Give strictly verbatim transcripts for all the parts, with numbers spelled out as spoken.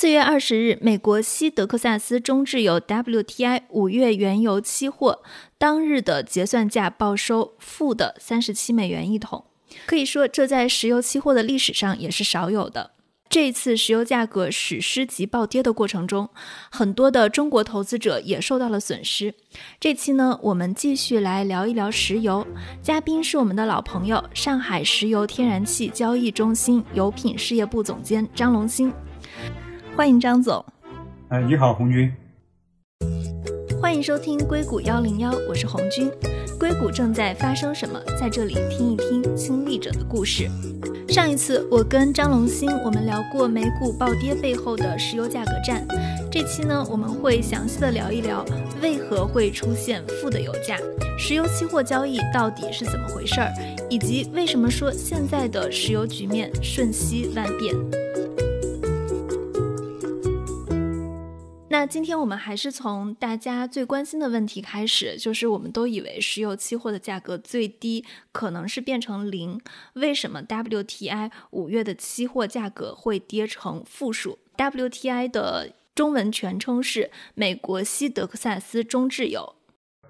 四月二十日，美国西德克萨斯中质油 W T I 五月原油期货当日的结算价报收负的三十七美元一桶，可以说这在石油期货的历史上也是少有的。这次石油价格史诗级暴跌的过程中，很多的中国投资者也受到了损失。这期呢，我们继续来聊一聊石油，嘉宾是我们的老朋友，上海石油天然气交易中心油品事业部总监张龙兴。欢迎张总。哎，你好红军。欢迎收听硅谷一零一，我是红军。硅谷正在发生什么？在这里听一听亲历者的故事。上一次我跟张龙兴，我们聊过美股暴跌背后的石油价格战。这期呢，我们会详细的聊一聊为何会出现负的油价，石油期货交易到底是怎么回事，以及为什么说现在的石油局面瞬息万变。那今天我们还是从大家最关心的问题开始，就是我们都以为石油期货的价格最低可能是变成零，为什么 W T I 五月的期货价格会跌成负数？ W T I 的中文全称是美国西德克萨斯中质油。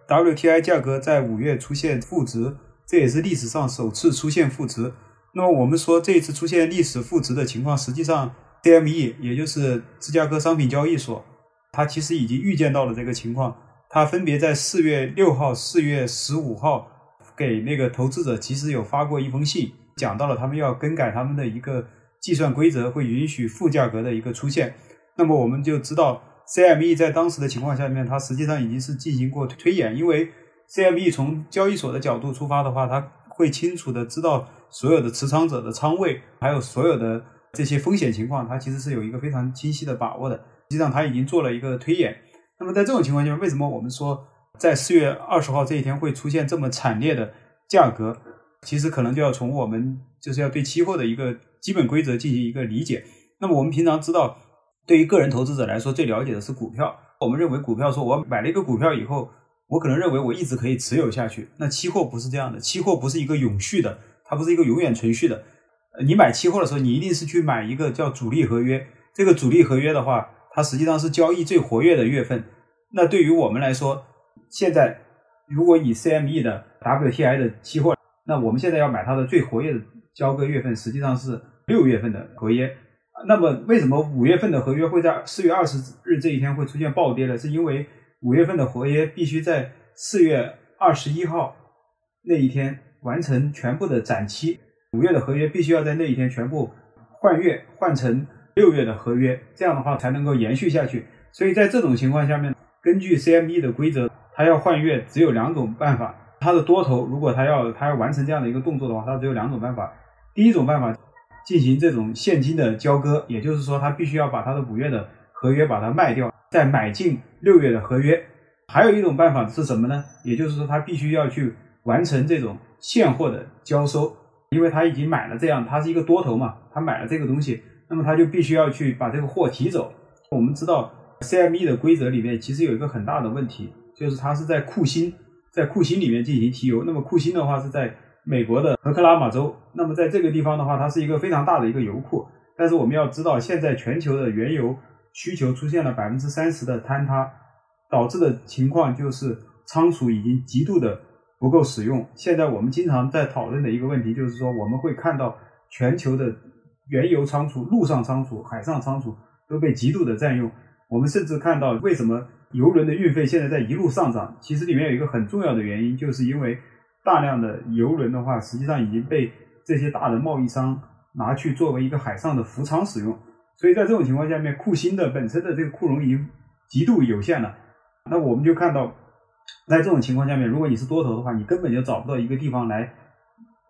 W T I 价格在五月出现负值，这也是历史上首次出现负值。那么我们说这一次出现历史负值的情况，实际上 C M E 也就是芝加哥商品交易所，它其实已经预见到了这个情况，它分别在四月六号、四月十五号给那个投资者其实有发过一封信，讲到了他们要更改他们的一个计算规则，会允许负价格的一个出现。那么我们就知道 C M E 在当时的情况下面，它实际上已经是进行过推演，因为 C M E 从交易所的角度出发的话，它会清楚的知道所有的持仓者的仓位，还有所有的这些风险情况，它其实是有一个非常清晰的把握的，实际上它已经做了一个推演。那么在这种情况下，为什么我们说在四月二十号这一天会出现这么惨烈的价格，其实可能就要从我们就是要对期货的一个基本规则进行一个理解。那么我们平常知道，对于个人投资者来说，最了解的是股票，我们认为股票说我买了一个股票以后，我可能认为我一直可以持有下去。那期货不是这样的，期货不是一个永续的，它不是一个永远存续的。你买期货的时候，你一定是去买一个叫主力合约，这个主力合约的话，它实际上是交易最活跃的月份。那对于我们来说，现在如果以 C M E 的 W T I 的期货，那我们现在要买它的最活跃的交割月份，实际上是六月份的合约。那么为什么五月份的合约会在四月二十日这一天会出现暴跌呢？是因为五月份的合约必须在四月二十一号那一天完成全部的展期，五月的合约必须要在那一天全部换月，换成六月的合约，这样的话才能够延续下去。所以在这种情况下面，根据 C M E 的规则，它要换月只有两种办法，它的多头如果它要它要完成这样的一个动作的话，它只有两种办法。第一种办法，进行这种现金的交割，也就是说它必须要把它的五月的合约把它卖掉，再买进六月的合约。还有一种办法是什么呢？也就是说它必须要去完成这种现货的交收，因为它已经买了，这样它是一个多头嘛，它买了这个东西，那么他就必须要去把这个货提走。我们知道 C M E 的规则里面其实有一个很大的问题，就是它是在库欣在库欣里面进行提油。那么库欣的话是在美国的俄克拉玛州，那么在这个地方的话，它是一个非常大的一个油库。但是我们要知道，现在全球的原油需求出现了 百分之三十 的坍塌，导致的情况就是仓储已经极度的不够使用。现在我们经常在讨论的一个问题就是说，我们会看到全球的原油仓储、陆上仓储、海上仓储都被极度的占用。我们甚至看到为什么油轮的运费现在在一路上涨，其实里面有一个很重要的原因，就是因为大量的油轮的话，实际上已经被这些大的贸易商拿去作为一个海上的浮仓使用。所以在这种情况下面，库欣的本身的这个库容已经极度有限了。那我们就看到，在这种情况下面，如果你是多头的话，你根本就找不到一个地方来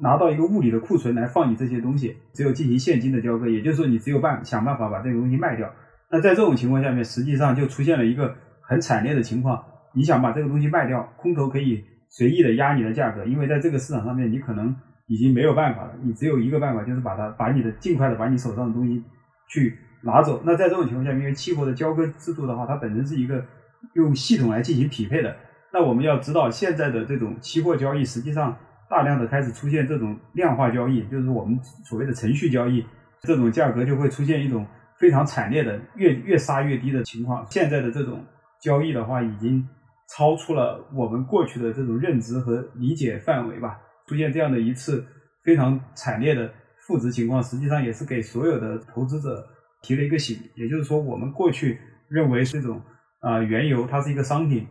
拿到一个物理的库存来放你这些东西，只有进行现金的交割，也就是说你只有办想办法把这个东西卖掉。那在这种情况下面，实际上就出现了一个很惨烈的情况，你想把这个东西卖掉，空头可以随意的压你的价格，因为在这个市场上面你可能已经没有办法了，你只有一个办法，就是把它把你的尽快的把你手上的东西去拿走。那在这种情况下面，因为期货的交割制度的话，它本身是一个用系统来进行匹配的。那我们要知道，现在的这种期货交易实际上大量的开始出现这种量化交易，就是我们所谓的程序交易，这种价格就会出现一种非常惨烈的越越杀越低的情况。现在的这种交易的话，已经超出了我们过去的这种认知和理解范围吧。出现这样的一次非常惨烈的负值情况，实际上也是给所有的投资者提了一个醒。也就是说，我们过去认为这种啊、呃、原油它是一个商品，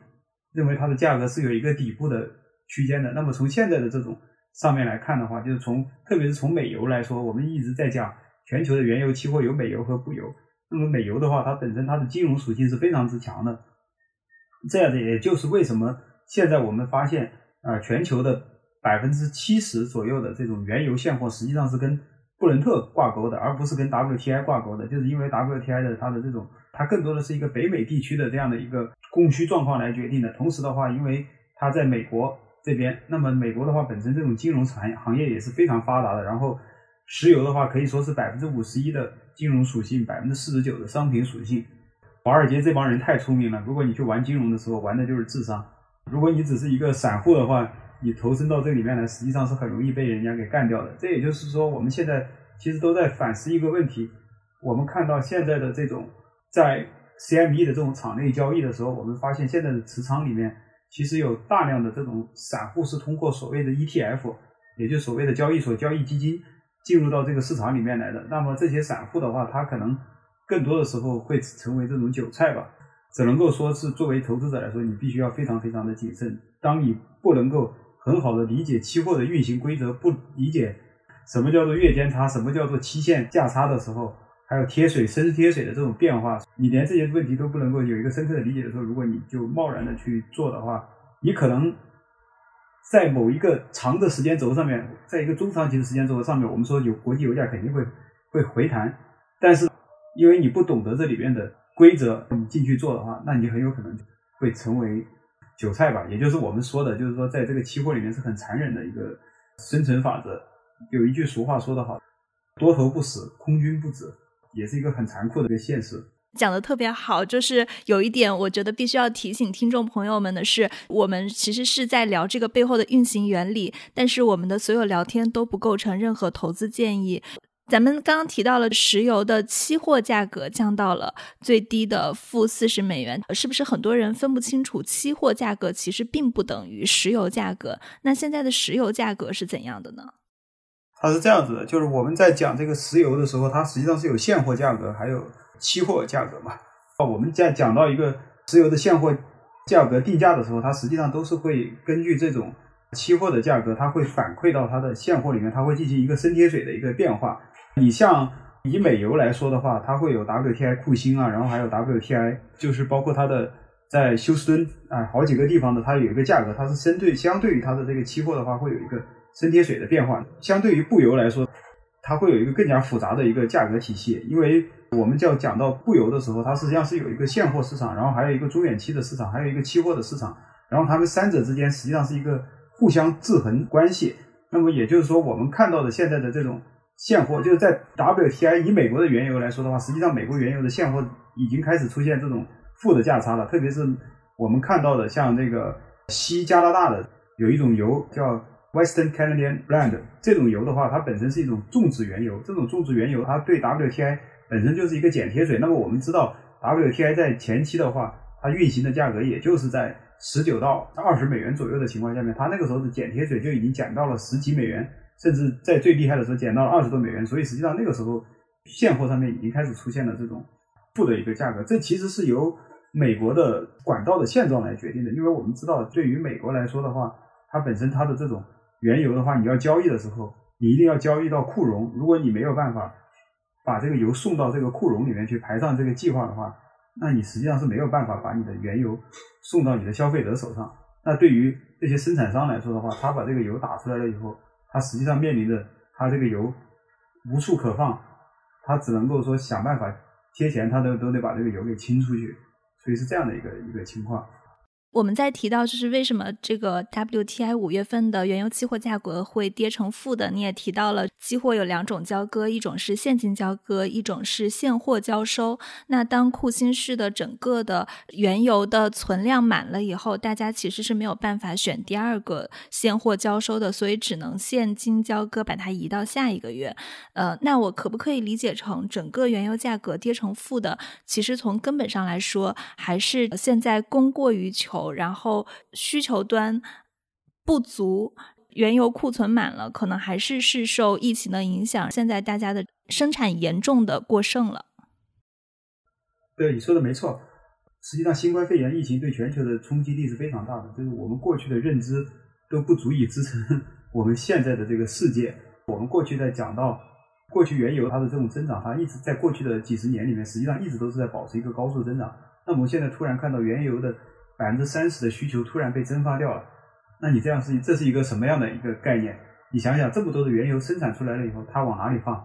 认为它的价格是有一个底部的区间的。那么从现在的这种上面来看的话，就是从特别是从美油来说，我们一直在讲全球的原油期货有美油和布油。那么美油的话，它本身它的金融属性是非常之强的，这样的也就是为什么现在我们发现啊、呃，全球的 百分之七十 左右的这种原油现货实际上是跟布伦特挂钩的，而不是跟 W T I 挂钩的。就是因为 W T I 的它的这种它更多的是一个北美地区的这样的一个供需状况来决定的。同时的话，因为它在美国这边，那么美国的话本身这种金融产业行业也是非常发达的，然后石油的话可以说是 百分之五十一 的金融属性， 百分之四十九 的商品属性。华尔街这帮人太聪明了，如果你去玩金融的时候玩的就是智商，如果你只是一个散户的话，你投身到这里面来实际上是很容易被人家给干掉的。这也就是说，我们现在其实都在反思一个问题，我们看到现在的这种在 C M E 的这种场内交易的时候，我们发现现在的持仓里面其实有大量的这种散户是通过所谓的 E T F， 也就是所谓的交易所交易基金进入到这个市场里面来的。那么这些散户的话，他可能更多的时候会成为这种韭菜吧。只能够说是作为投资者来说，你必须要非常非常的谨慎。当你不能够很好的理解期货的运行规则，不理解什么叫做月间差，什么叫做期限价差的时候，还有贴水深贴水的这种变化，你连这些问题都不能够有一个深刻的理解的时候，如果你就贸然的去做的话，你可能在某一个长的时间轴上面，在一个中长期的时间轴上面，我们说有国际油价肯定会会回弹，但是因为你不懂得这里面的规则，你进去做的话，那你很有可能会成为韭菜吧。也就是我们说的，就是说在这个期货里面是很残忍的一个生存法则。有一句俗话说得好，多头不死，空军不止，也是一个很残酷的一个现实。讲得特别好，就是有一点我觉得必须要提醒听众朋友们的是，我们其实是在聊这个背后的运行原理，但是我们的所有聊天都不构成任何投资建议。咱们刚刚提到了石油的期货价格降到了最低的负四十美元，是不是很多人分不清楚期货价格其实并不等于石油价格？那现在的石油价格是怎样的呢？它是这样子的，就是我们在讲这个石油的时候，它实际上是有现货价格还有期货价格嘛。我们在讲到一个石油的现货价格定价的时候，它实际上都是会根据这种期货的价格，它会反馈到它的现货里面，它会进行一个深贴水的一个变化。你像以美油来说的话，它会有 W T I 库欣啊，然后还有 W T I， 就是包括它的在休斯敦啊、哎、好几个地方的，它有一个价格，它是相对相对于它的这个期货的话，会有一个深贴水的变化。相对于布油来说，它会有一个更加复杂的一个价格体系，因为我们就要讲到布油的时候，它实际上是有一个现货市场，然后还有一个中远期的市场，还有一个期货的市场，然后它们三者之间实际上是一个互相制衡关系。那么也就是说，我们看到的现在的这种现货，就是在 W T I 以美国的原油来说的话，实际上美国原油的现货已经开始出现这种负的价差了。特别是我们看到的像那个西加拿大的有一种油叫 Western Canadian Blend， 这种油的话，它本身是一种种植原油，这种种植原油它对 W T I 本身就是一个剪贴水。那么我们知道 W T I 在前期的话，它运行的价格也就是在十九到二十美元左右的情况下面，它那个时候的剪贴水就已经减到了十几美元，甚至在最厉害的时候减到了二十多美元，所以实际上那个时候现货上面已经开始出现了这种负的一个价格。这其实是由美国的管道的现状来决定的，因为我们知道对于美国来说的话，它本身它的这种原油的话，你要交易的时候你一定要交易到库容，如果你没有办法把这个油送到这个库容里面去排上这个计划的话，那你实际上是没有办法把你的原油送到你的消费者手上。那对于这些生产商来说的话，他把这个油打出来了以后，它实际上面临着它这个油无处可放，它只能够说想办法贴钱，它都都得把这个油给清出去，所以是这样的一个一个情况。我们在提到就是为什么这个 W T I 五月份的原油期货价格会跌成负的，你也提到了期货有两种交割，一种是现金交割，一种是现货交收。那当库欣市的整个的原油的存量满了以后，大家其实是没有办法选第二个现货交收的，所以只能现金交割把它移到下一个月。呃，那我可不可以理解成整个原油价格跌成负的，其实从根本上来说还是现在供过于求，然后需求端不足，原油库存满了，可能还是是受疫情的影响，现在大家的生产严重的过剩了。对，你说的没错。实际上新冠肺炎疫情对全球的冲击力是非常大的，就是我们过去的认知都不足以支撑我们现在的这个世界。我们过去在讲到过去原油它的这种增长，它一直在过去的几十年里面实际上一直都是在保持一个高速增长，那我们现在突然看到原油的 百分之三十 的需求突然被蒸发掉了，那你这样是这是一个什么样的一个概念？你想想这么多的原油生产出来了以后，它往哪里放？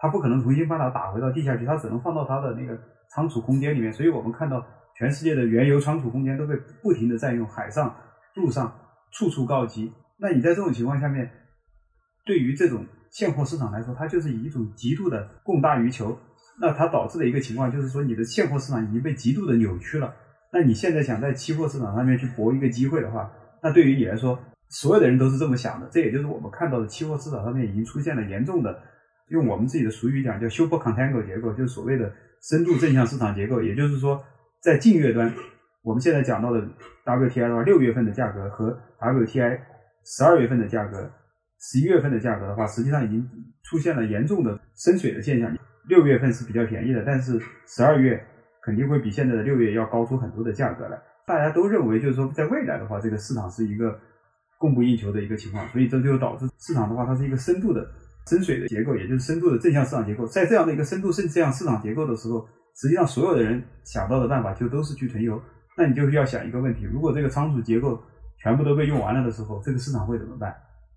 它不可能重新把它打回到地下去，它只能放到它的那个仓储空间里面。所以我们看到全世界的原油仓储空间都被不停的占用，海上陆上处处告急。那你在这种情况下面，对于这种现货市场来说，它就是以一种极度的供大于求，那它导致的一个情况就是说，你的现货市场已经被极度的扭曲了。那你现在想在期货市场上面去搏一个机会的话，那对于你来说，所有的人都是这么想的。这也就是我们看到的期货市场上面已经出现了严重的，用我们自己的俗语讲叫 Super Contango 结构，就是所谓的深度正向市场结构。也就是说，在近月端，我们现在讲到的 W T I 的话，六月份的价格和 W T I 十二月份的价格，十一月份的价格的话，实际上已经出现了严重的深水的现象。六月份是比较便宜的，但是十二月肯定会比现在的六月要高出很多的价格来。大家都认为就是说，在未来的话，这个市场是一个供不应求的一个情况，所以这就导致市场的话，它是一个深度的深水的结构，也就是深度的正向市场结构。在这样的一个深度正向市场结构的时候，实际上所有的人想到的办法就都是去囤油。那你就要想一个问题，如果这个仓储结构全部都被用完了的时候，这个市场会怎么办？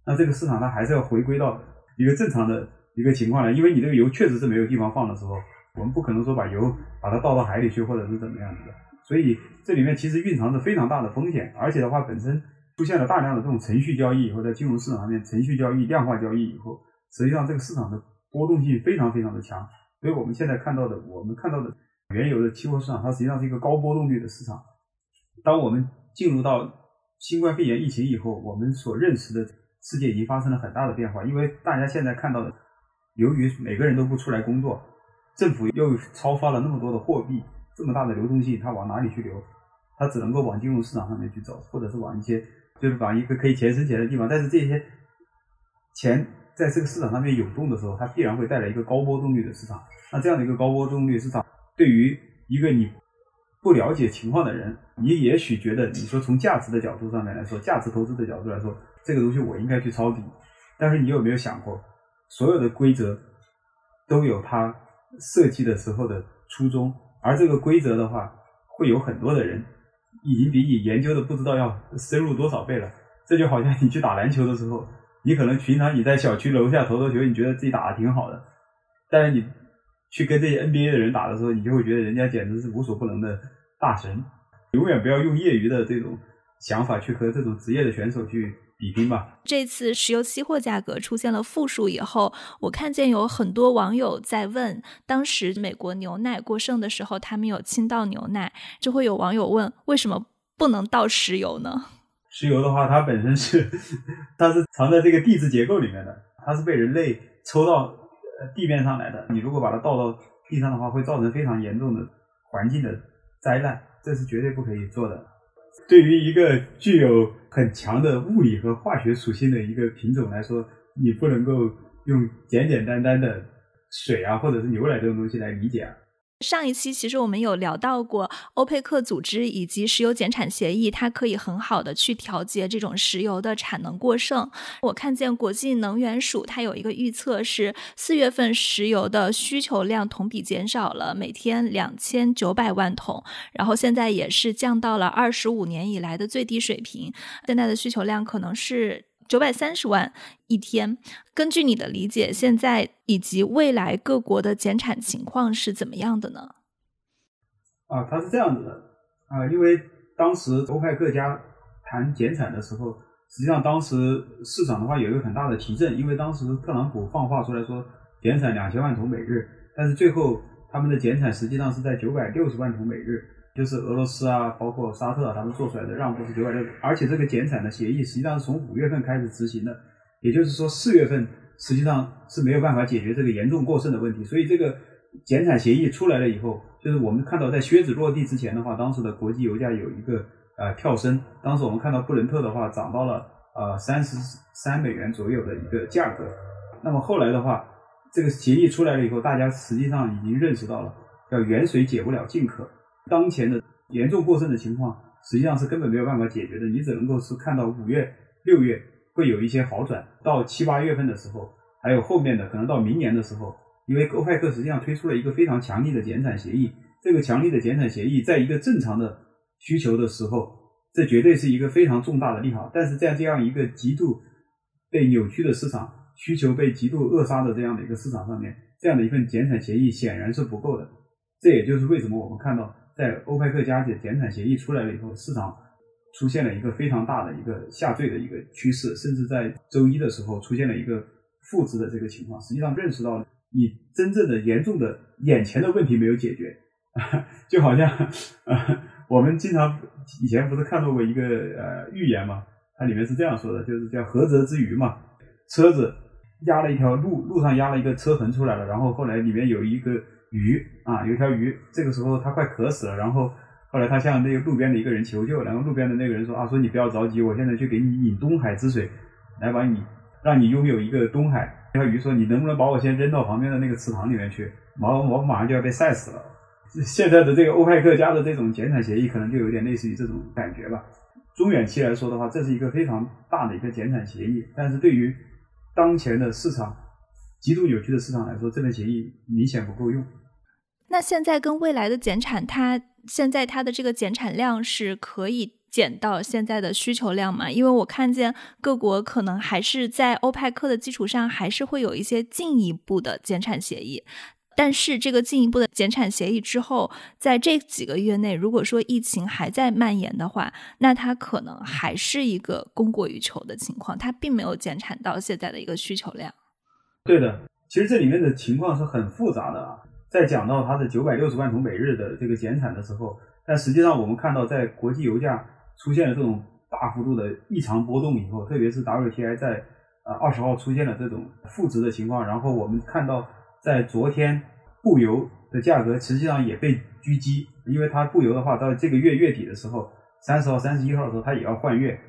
那这个市场它还是要回归到一个正常的一个情况来，因为你这个油确实是没有地方放的时候，我们不可能说把油把它倒到海里去或者是怎么样子的，所以这里面其实蕴藏着非常大的风险。而且的话，本身出现了大量的这种程序交易以后，在金融市场上面程序交易量化交易以后，实际上这个市场的波动性非常非常的强。所以我们现在看到的我们看到的原油的期货市场，它实际上是一个高波动率的市场。当我们进入到新冠肺炎疫情以后，我们所认识的世界已经发生了很大的变化，因为大家现在看到的，由于每个人都不出来工作，政府又超发了那么多的货币，这么大的流动性它往哪里去流？它只能够往金融市场上面去走，或者是往一些就是往一个可以钱生钱的地方。但是这些钱在这个市场上面涌动的时候，它必然会带来一个高波动率的市场。那这样的一个高波动率市场，对于一个你不了解情况的人，你也许觉得你说从价值的角度上面来说，价值投资的角度来说，这个东西我应该去抄底，但是你有没有想过，所有的规则都有它设计的时候的初衷，而这个规则的话，会有很多的人已经比你研究的不知道要深入多少倍了。这就好像你去打篮球的时候，你可能平常你在小区楼下投投球，你觉得自己打得挺好的，但是你去跟这些 N B A 的人打的时候，你就会觉得人家简直是无所不能的大神。永远不要用业余的这种想法去和这种职业的选手去比拼吧。这次石油期货价格出现了负数以后，我看见有很多网友在问，当时美国牛奶过剩的时候，他们有倾倒牛奶，就会有网友问，为什么不能倒石油呢？石油的话，它本身是它是藏在这个地质结构里面的，它是被人类抽到地面上来的。你如果把它倒到地上的话，会造成非常严重的环境的灾难，这是绝对不可以做的。对于一个具有很强的物理和化学属性的一个品种来说，你不能够用简简单单的水啊或者是牛奶这种东西来理解啊。上一期其实我们有聊到过欧佩克组织以及石油减产协议，它可以很好的去调节这种石油的产能过剩。我看见国际能源署它有一个预测是四月份石油的需求量同比减少了每天两千九百万桶，然后现在也是降到了二十五年以来的最低水平，现在的需求量可能是九百三十万一天。根据你的理解，现在以及未来各国的减产情况是怎么样的呢？啊，它是这样子的啊，因为当时欧派各家谈减产的时候，实际上当时市场的话有一个很大的提振，因为当时特朗普放话出来说减产两千万桶每日，但是最后他们的减产实际上是在九百六十万桶每日，就是俄罗斯啊，包括沙特啊，他们做出来的让步是九百六十，而且这个减产的协议实际上是从五月份开始执行的，也就是说四月份实际上是没有办法解决这个严重过剩的问题，所以这个减产协议出来了以后，就是我们看到在靴子落地之前的话，当时的国际油价有一个呃跳升，当时我们看到布伦特的话涨到了呃三十三美元左右的一个价格。那么后来的话，这个协议出来了以后，大家实际上已经认识到了叫远水解不了近渴，当前的严重过剩的情况实际上是根本没有办法解决的，你只能够是看到五月六月会有一些好转，到七八月份的时候，还有后面的可能到明年的时候，因为欧派克实际上推出了一个非常强力的减产协议，这个强力的减产协议在一个正常的需求的时候，这绝对是一个非常重大的利好，但是在这样一个极度被扭曲的市场，需求被极度扼杀的这样的一个市场上面，这样的一份减产协议显然是不够的。这也就是为什么我们看到在欧派克加的减产协议出来了以后，市场出现了一个非常大的一个下坠的一个趋势，甚至在周一的时候出现了一个负值的这个情况，实际上认识到了你真正的严重的眼前的问题没有解决，就好像、呃、我们经常以前不是看到过一个呃寓言嘛，它里面是这样说的，就是叫涸泽之鱼嘛，车子压了一条路，路上压了一个车痕出来了，然后后来里面有一个鱼啊，有一条鱼，这个时候它快渴死了，然后后来他向那个路边的一个人求救，然后路边的那个人说啊，说你不要着急，我现在去给你引东海之水，来把你让你拥有一个东海。那条鱼说：“你能不能把我先扔到旁边的那个池塘里面去？我我马上就要被晒死了。”现在的这个欧派克家的这种减产协议，可能就有点类似于这种感觉吧。中远期来说的话，这是一个非常大的一个减产协议，但是对于当前的市场极度扭曲的市场来说，这份协议明显不够用。那现在跟未来的减产，它现在它的这个减产量是可以减到现在的需求量嘛？因为我看见各国可能还是在欧派克的基础上，还是会有一些进一步的减产协议。但是这个进一步的减产协议之后，在这几个月内，如果说疫情还在蔓延的话，那它可能还是一个供过于求的情况，它并没有减产到现在的一个需求量。对的，其实这里面的情况是很复杂的啊。在讲到它的九百六十万桶每日的这个减产的时候，但实际上我们看到在国际油价出现了这种大幅度的异常波动以后，特别是 W T I 在呃二十号出现了这种负值的情况，然后我们看到在昨天布油的价格实际上也被狙击，因为它布油的话到这个月月底的时候，三十号三十一号的时候它也要换月。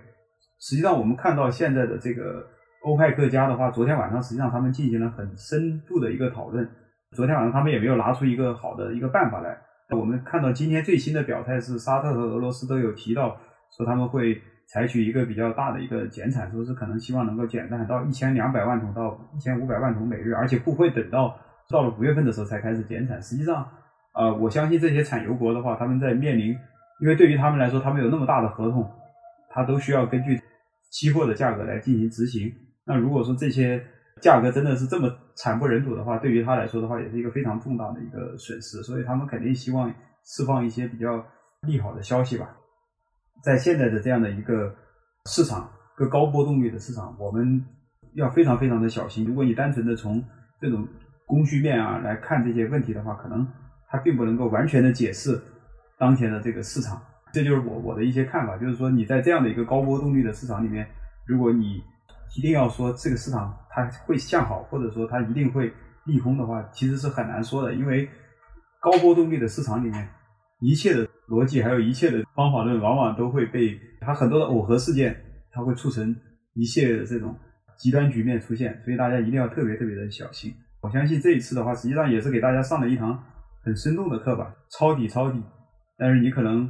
实际上我们看到现在的这个欧派克家的话，昨天晚上实际上他们进行了很深度的一个讨论，昨天晚上他们也没有拿出一个好的一个办法来。我们看到今天最新的表态是沙特和俄罗斯都有提到说他们会采取一个比较大的一个减产，说是可能希望能够减产到一千两百万桶到一千五百万桶每日，而且不会等到到了五月份的时候才开始减产。实际上呃，我相信这些产油国的话，他们在面临，因为对于他们来说他们有那么大的合同，他都需要根据期货的价格来进行执行，那如果说这些价格真的是这么惨不忍睹的话，对于他来说的话也是一个非常重大的一个损失，所以他们肯定希望释放一些比较利好的消息吧。在现在的这样的一个市场，一个高波动率的市场，我们要非常非常的小心。如果你单纯的从这种供需面啊来看这些问题的话，可能它并不能够完全的解释当前的这个市场。这就是我我的一些看法，就是说你在这样的一个高波动率的市场里面，如果你一定要说这个市场它会向好，或者说它一定会利空的话，其实是很难说的，因为高波动率的市场里面，一切的逻辑还有一切的方法论往往都会被它很多的耦合事件，它会促成一切的这种极端局面出现，所以大家一定要特别特别的小心。我相信这一次的话实际上也是给大家上了一堂很生动的课吧，抄底抄底，但是你可能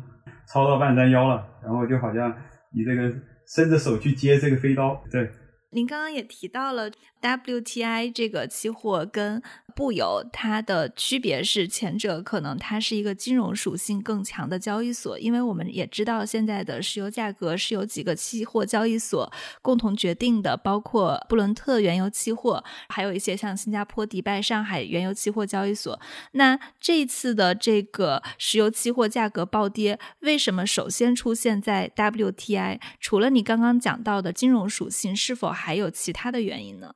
抄到半山腰了，然后就好像你这个伸着手去接这个飞刀，对，您刚刚也提到了 W T I 这个期货跟布油，它的区别是前者可能它是一个金融属性更强的交易所，因为我们也知道现在的石油价格是由几个期货交易所共同决定的，包括布伦特原油期货，还有一些像新加坡、迪拜、上海原油期货交易所。那这次的这个石油期货价格暴跌，为什么首先出现在 W T I？ 除了你刚刚讲到的金融属性，是否还有其他的原因呢？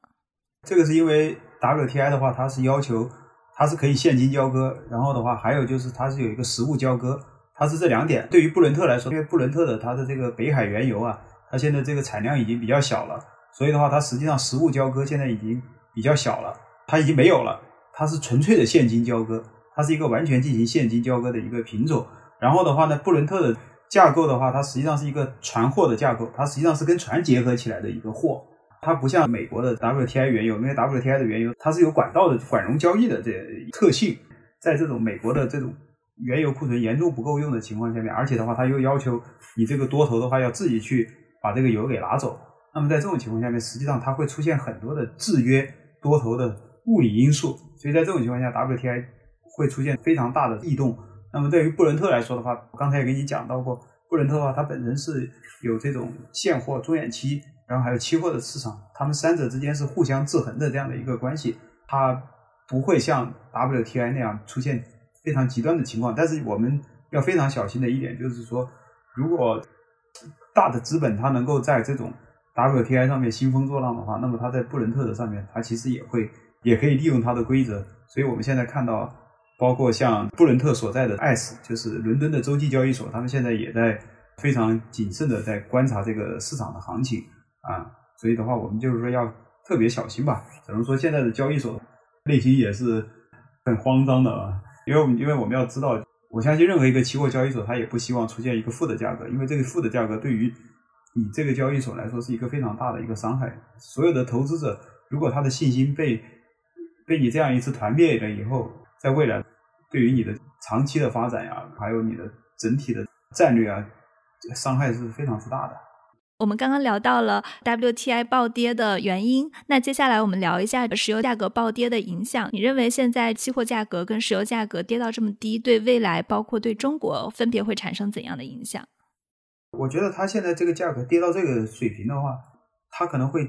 这个是因为 W T I 的话，它是要求它是可以现金交割，然后的话还有就是它是有一个实物交割，它是这两点。对于布伦特来说，因为布伦特的它的这个北海原油啊，它现在这个产量已经比较小了，所以的话它实际上实物交割现在已经比较小了，它已经没有了，它是纯粹的现金交割，它是一个完全进行现金交割的一个品种。然后的话呢，布伦特的架构的话，它实际上是一个船货的架构，它实际上是跟船结合起来的一个货，它不像美国的 W T I 原油，因为 W T I 的原油它是有管道的管融交易的这特性，在这种美国的这种原油库存严重不够用的情况下面，而且的话它又要求你这个多头的话要自己去把这个油给拿走，那么在这种情况下面，实际上它会出现很多的制约多头的物理因素，所以在这种情况下 W T I 会出现非常大的异动。那么对于布伦特来说的话，我刚才也跟你讲到过，布伦特的话它本身是有这种现货、中远期，然后还有期货的市场，它们三者之间是互相制衡的这样的一个关系，它不会像 W T I 那样出现非常极端的情况。但是我们要非常小心的一点就是说，如果大的资本它能够在这种 W T I 上面兴风作浪的话，那么它在布伦特的上面它其实也会也可以利用它的规则。所以我们现在看到包括像布伦特所在的 I C E， 就是伦敦的洲际交易所，他们现在也在非常谨慎的在观察这个市场的行情啊，所以的话我们就是说要特别小心吧。只能说现在的交易所类型也是很慌张的啊，因为我们因为我们要知道，我相信任何一个期货交易所它也不希望出现一个负的价格，因为这个负的价格对于你这个交易所来说是一个非常大的一个伤害。所有的投资者如果他的信心被被你这样一次团灭了以后，在未来对于你的长期的发展呀、啊，还有你的整体的战略啊，伤害是非常之大的。我们刚刚聊到了 W T I 暴跌的原因，那接下来我们聊一下石油价格暴跌的影响。你认为现在期货价格跟石油价格跌到这么低，对未来包括对中国分别会产生怎样的影响？我觉得它现在这个价格跌到这个水平的话，它可能会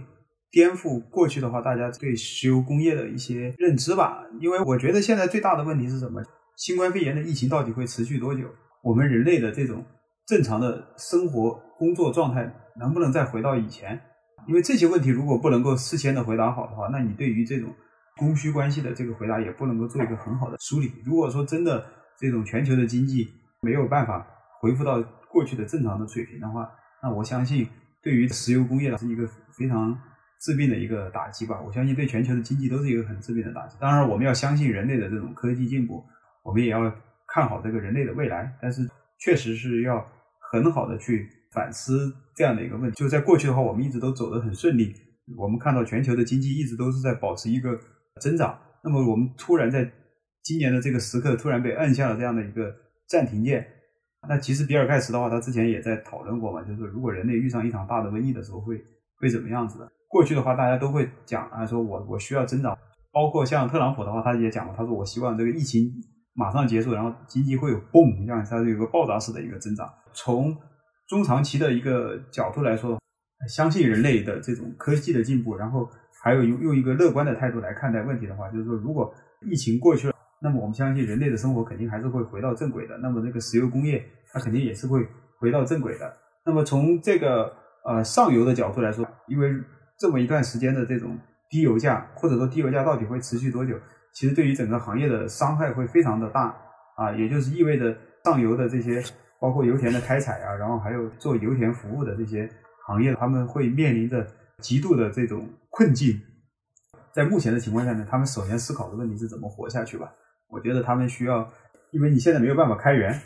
颠覆过去的话大家对石油工业的一些认知吧。因为我觉得现在最大的问题是什么，新冠肺炎的疫情到底会持续多久，我们人类的这种正常的生活工作状态能不能再回到以前。因为这些问题如果不能够事先的回答好的话，那你对于这种供需关系的这个回答也不能够做一个很好的梳理。如果说真的这种全球的经济没有办法恢复到过去的正常的水平的话，那我相信对于石油工业是一个非常致命的一个打击吧。我相信对全球的经济都是一个很致命的打击。当然我们要相信人类的这种科技进步，我们也要看好这个人类的未来，但是确实是要很好的去反思这样的一个问题。就在过去的话我们一直都走得很顺利，我们看到全球的经济一直都是在保持一个增长，那么我们突然在今年的这个时刻突然被按下了这样的一个暂停键。那其实比尔盖茨的话他之前也在讨论过嘛，就是如果人类遇上一场大的瘟疫的时候会会怎么样子的。过去的话大家都会讲啊，说我我需要增长，包括像特朗普的话他也讲过，他说我希望这个疫情马上结束，然后经济会有蹦，这样它有个爆炸式的一个增长。从中长期的一个角度来说，相信人类的这种科技的进步，然后还有用一个乐观的态度来看待问题的话，就是说如果疫情过去了，那么我们相信人类的生活肯定还是会回到正轨的，那么这个石油工业它肯定也是会回到正轨的。那么从这个呃上游的角度来说，因为这么一段时间的这种低油价，或者说低油价到底会持续多久，其实对于整个行业的伤害会非常的大啊，也就是意味着上游的这些包括油田的开采啊，然后还有做油田服务的这些行业，他们会面临着极度的这种困境。在目前的情况下呢，他们首先思考的问题是怎么活下去吧。我觉得他们需要，因为你现在没有办法开源，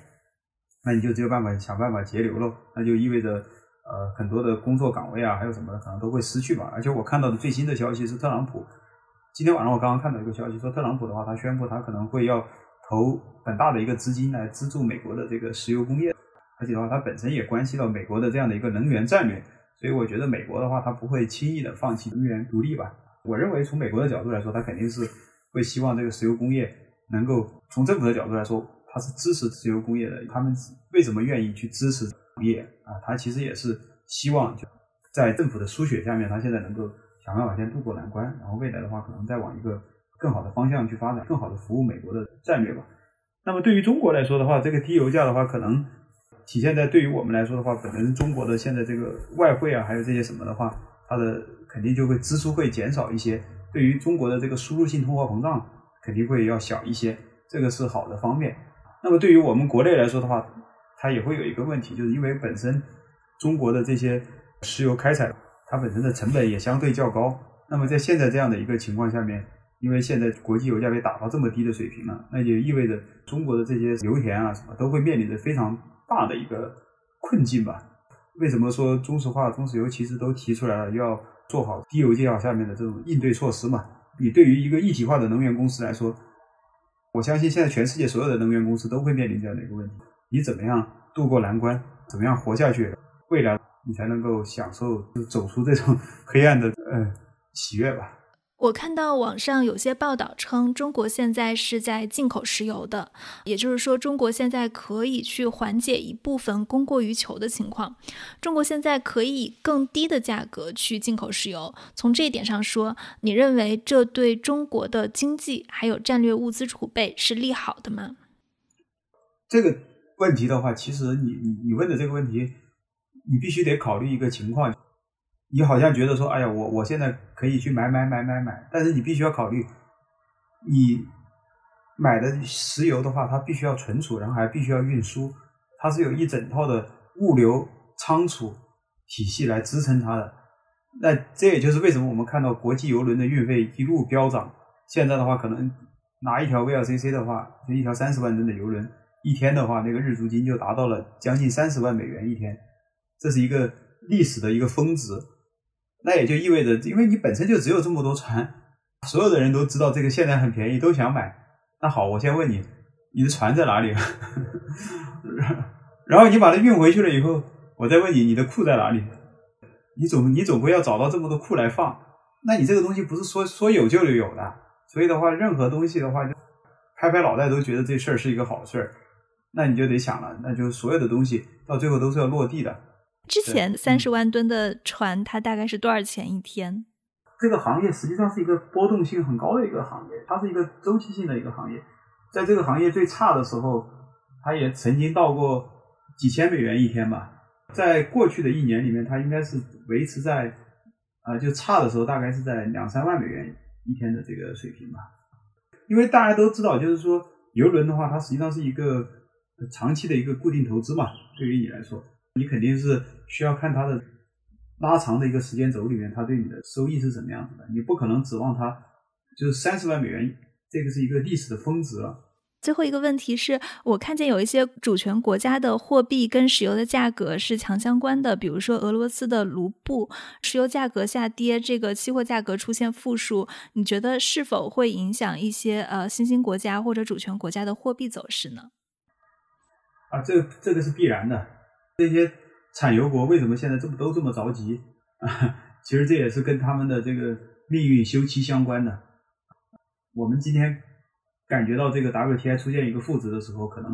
那你就只有办法想办法节流了，那就意味着呃，很多的工作岗位啊，还有什么的可能都会失去吧。而且我看到的最新的消息是，特朗普今天晚上我刚刚看到一个消息，说特朗普的话，他宣布他可能会要投很大的一个资金来资助美国的这个石油工业，而且的话，它本身也关系到美国的这样的一个能源战略。所以我觉得美国的话，它不会轻易的放弃能源独立吧。我认为从美国的角度来说，它肯定是会希望这个石油工业能够，从政府的角度来说，它是支持石油工业的。他们为什么愿意去支持行业啊？它其实也是希望就在政府的输血下面，它现在能够想办法先渡过难关，然后未来的话可能再往一个更好的方向去发展，更好的服务美国的战略吧。那么对于中国来说的话，这个低油价的话，可能体现在对于我们来说的话，本身中国的现在这个外汇啊，还有这些什么的话，它的肯定就会支出会减少一些，对于中国的这个输入性通货膨胀肯定会要小一些，这个是好的方面。那么对于我们国内来说的话，它也会有一个问题，就是因为本身中国的这些石油开采，它本身的成本也相对较高。那么在现在这样的一个情况下面，因为现在国际油价被打到这么低的水平了，那也意味着中国的这些油田啊什么都会面临着非常大的一个困境吧。为什么说中石化、中石油其实都提出来了要做好低油价下面的这种应对措施嘛？你对于一个一体化的能源公司来说，我相信现在全世界所有的能源公司都会面临这样的一个问题，你怎么样渡过难关，怎么样活下去，未来你才能够享受走出这种黑暗的呃喜悦吧。我看到网上有些报道称，中国现在是在进口石油的，也就是说中国现在可以去缓解一部分供过于求的情况，中国现在可以以更低的价格去进口石油。从这一点上说，你认为这对中国的经济还有战略物资储备是利好的吗？这个问题的话，其实你你你问的这个问题，你必须得考虑一个情况，你好像觉得说，哎呀，我我现在可以去买买买买买，但是你必须要考虑，你买的石油的话，它必须要存储，然后还必须要运输，它是有一整套的物流仓储体系来支撑它的。那这也就是为什么我们看到国际邮轮的运费一路飙涨，现在的话可能拿一条 V L C C 的话，就一条三十万吨的邮轮，一天的话那个日租金就达到了将近三十万美元一天。这是一个历史的一个峰值，那也就意味着，因为你本身就只有这么多船，所有的人都知道这个现在很便宜，都想买。那好，我先问你，你的船在哪里？然后你把它运回去了以后，我再问你，你的库在哪里？你总你总归要找到这么多库来放。那你这个东西不是说说有就有的，所以的话，任何东西的话，就拍拍脑袋都觉得这事儿是一个好事儿，那你就得想了，那就所有的东西到最后都是要落地的。之前三十万吨的船，它大概是多少钱一天？这个行业实际上是一个波动性很高的一个行业，它是一个周期性的一个行业。在这个行业最差的时候，它也曾经到过几千美元一天吧。在过去的一年里面，它应该是维持在啊、呃，就差的时候大概是在两三万美元一天的这个水平吧。因为大家都知道，就是说邮轮的话，它实际上是一个长期的一个固定投资嘛，对于你来说。你肯定是需要看它的拉长的一个时间轴里面，它对你的收益是什么样子的。你不可能指望它就是三十万美元，这个是一个历史的峰值了。最后一个问题是，我看见有一些主权国家的货币跟石油的价格是强相关的，比如说俄罗斯的卢布，石油价格下跌，这个期货价格出现负数，你觉得是否会影响一些呃新兴国家或者主权国家的货币走势呢？啊，这这个是必然的。这些产油国为什么现在这么都这么着急啊？其实这也是跟他们的这个命运休戚相关的。我们今天感觉到这个 W T I 出现一个负值的时候，可能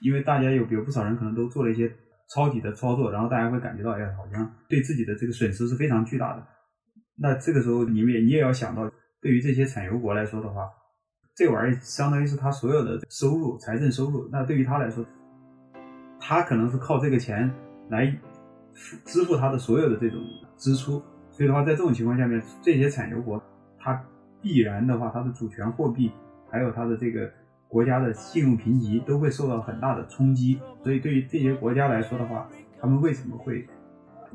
因为大家有有不少人可能都做了一些抄底的操作，然后大家会感觉到，哎呀，好像对自己的这个损失是非常巨大的。那这个时候你们也你也要想到，对于这些产油国来说的话，这玩意相当于是他所有的收入，财政收入。那对于他来说，他可能是靠这个钱来支付他的所有的这种支出，所以的话，在这种情况下面，这些产油国，它必然的话，它的主权货币，还有它的这个国家的信用评级都会受到很大的冲击。所以对于这些国家来说的话，他们为什么会，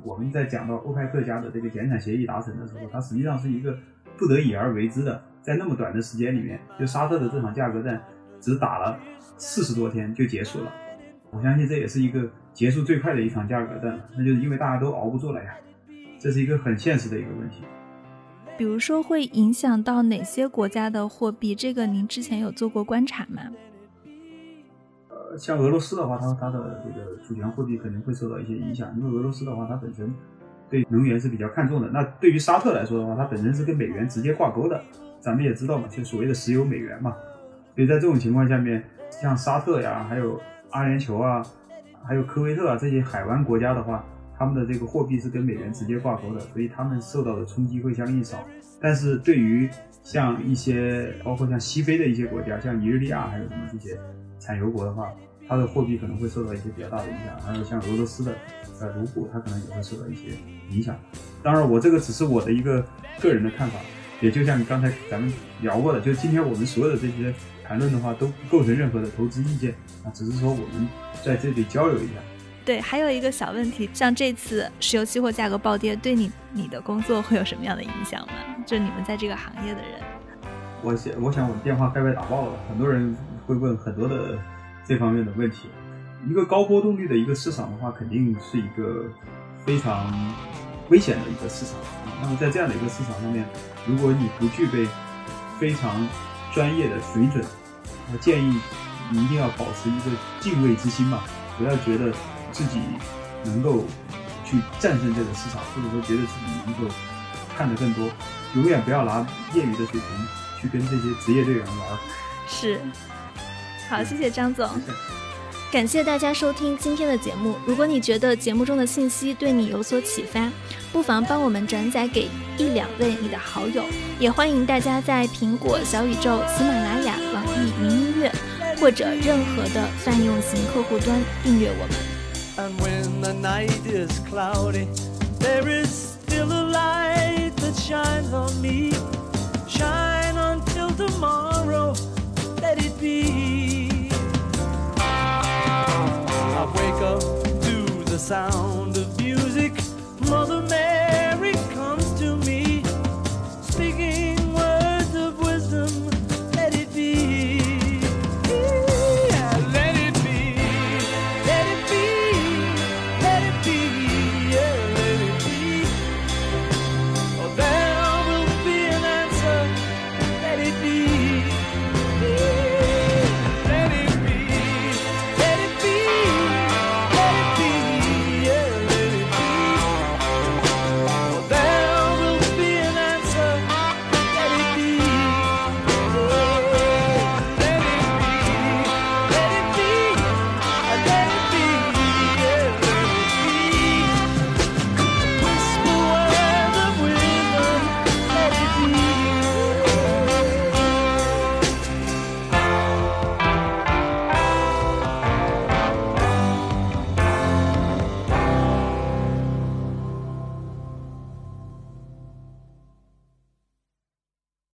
我们在讲到欧佩克家的这个减产协议达成的时候，它实际上是一个不得已而为之的。在那么短的时间里面，就沙特的这场价格战只打了四十多天就结束了。我相信这也是一个结束最快的一场价格战，那就是因为大家都熬不住了呀，这是一个很现实的一个问题。比如说会影响到哪些国家的货币？这个您之前有做过观察吗？呃，像俄罗斯的话，它它的这个主权货币肯定会受到一些影响，因为俄罗斯的话，它本身对能源是比较看重的。那对于沙特来说的话，它本身是跟美元直接挂钩的，咱们也知道嘛，就所谓的石油美元嘛。所以在这种情况下面，像沙特呀，还有阿联酋啊，还有科威特啊这些海湾国家的话，他们的这个货币是跟美元直接挂钩的，所以他们受到的冲击会相应少。但是对于像一些包括像西非的一些国家，像尼日利亚还有什么这些产油国的话，它的货币可能会受到一些比较大的影响，还有像俄罗斯的呃卢布，它可能也会受到一些影响。当然，我这个只是我的一个个人的看法，也就像刚才咱们聊过的，就今天我们所有的这些谈论的话，都不构成任何的投资意见啊，只是说我们在这里交流一下。对，还有一个小问题，像这次石油期货价格暴跌，对你你的工作会有什么样的影响吗？就你们在这个行业的人，我想我想我的电话该被打爆了，很多人会问很多的这方面的问题。一个高波动率的一个市场的话，肯定是一个非常危险的一个市场。那么在这样的一个市场上面，如果你不具备非常专业的水准，我建议你一定要保持一个敬畏之心嘛，不要觉得自己能够去战胜这个市场，或者说觉得自己能够看得更多，永远不要拿业余的水平去跟这些职业队员玩。是。好，谢谢张总，感谢大家收听今天的节目。如果你觉得节目中的信息对你有所启发，不妨帮我们转载给一两位你的好友，也欢迎大家在苹果、小宇宙、喜马拉雅、网易云音乐或者任何的泛用型客户端订阅我们。 And when the night is cloudy, there is still a light that shines on me. Shine until tomorrow, let it be. I wake up to the sound